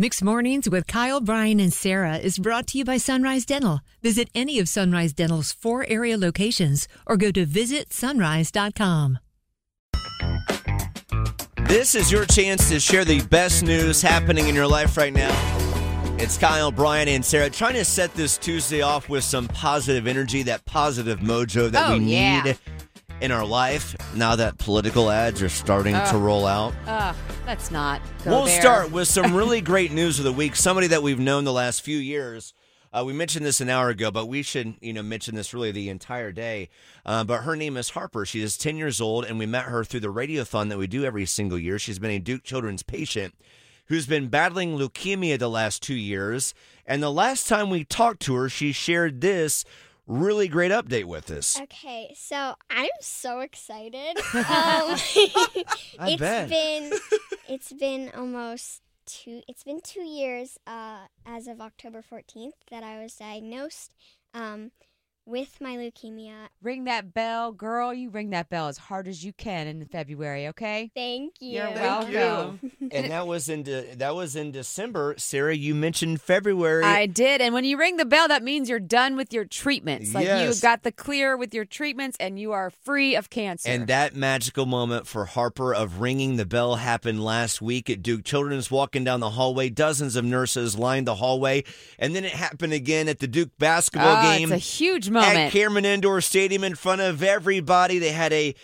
Mixed Mornings with Kyle, Brian, and Sarah is brought to you by Sunrise Dental. Visit any of Sunrise Dental's 4 area locations or go to visitsunrise.com. This is your chance to share the best news happening in your life right now. It's Kyle, Brian, and Sarah trying to set this Tuesday off with some positive energy, that positive mojo that we need in our life now that political ads are starting to roll out. Let's not go there. We'll start with some really great news of the week. Somebody that we've known the last few years. We mentioned this an hour ago, but we should mention this really the entire day. But her name is Harper. She is 10 years old, and we met her through the radiothon that we do every single year. She's been a Duke Children's patient who's been battling leukemia the last 2 years. And the last time we talked to her, she shared this really great update with us. Okay, so I'm so excited. It's been 2 years as of October 14th that I was diagnosed with my leukemia. Ring that bell, girl. You ring that bell as hard as you can in February, okay? Thank you. You're welcome. Thank you. And that was in December. Sarah, you mentioned February. I did. And when you ring the bell, that means you're done with your treatments. Like you got the clear with your treatments and you are free of cancer. And that magical moment for Harper of ringing the bell happened last week at Duke Children's, walking down the hallway. Dozens of nurses lined the hallway. And then it happened again at the Duke basketball game. It's a huge moment. At Cameron Indoor Stadium in front of everybody. They had a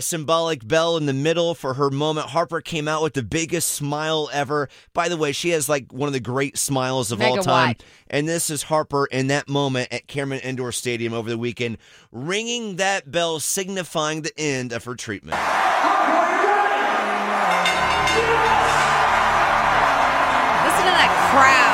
symbolic bell in the middle for her moment. Harper came out with the biggest smile ever. By the way, she has like one of the great smiles of all time. And this is Harper in that moment at Cameron Indoor Stadium over the weekend, ringing that bell, signifying the end of her treatment. Listen to that crowd.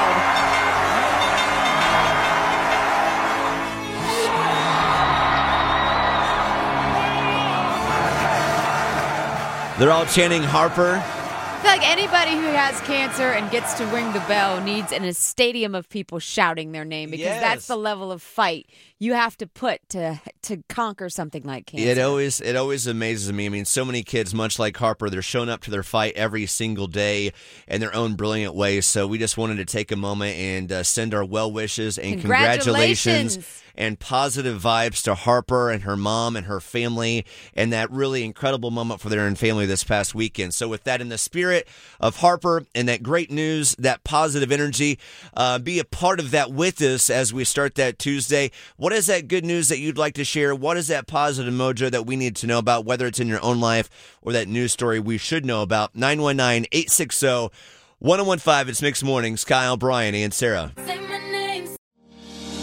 They're all chanting Harper. I feel like anybody who has cancer and gets to ring the bell needs a stadium of people shouting their name because that's the level of fight you have to put to conquer something like cancer. It always amazes me. I mean, so many kids, much like Harper, they're showing up to their fight every single day in their own brilliant ways. So we just wanted to take a moment and send our well wishes and congratulations. And positive vibes to Harper and her mom and her family and that really incredible moment for their own family this past weekend. So with that in the spirit of Harper and that great news, that positive energy, be a part of that with us as we start that Tuesday. What is that good news that you'd like to share? What is that positive mojo that we need to know about, whether it's in your own life or that news story we should know about? 919-860-1015. It's Mixed Mornings. Kyle, Brian, and Sarah.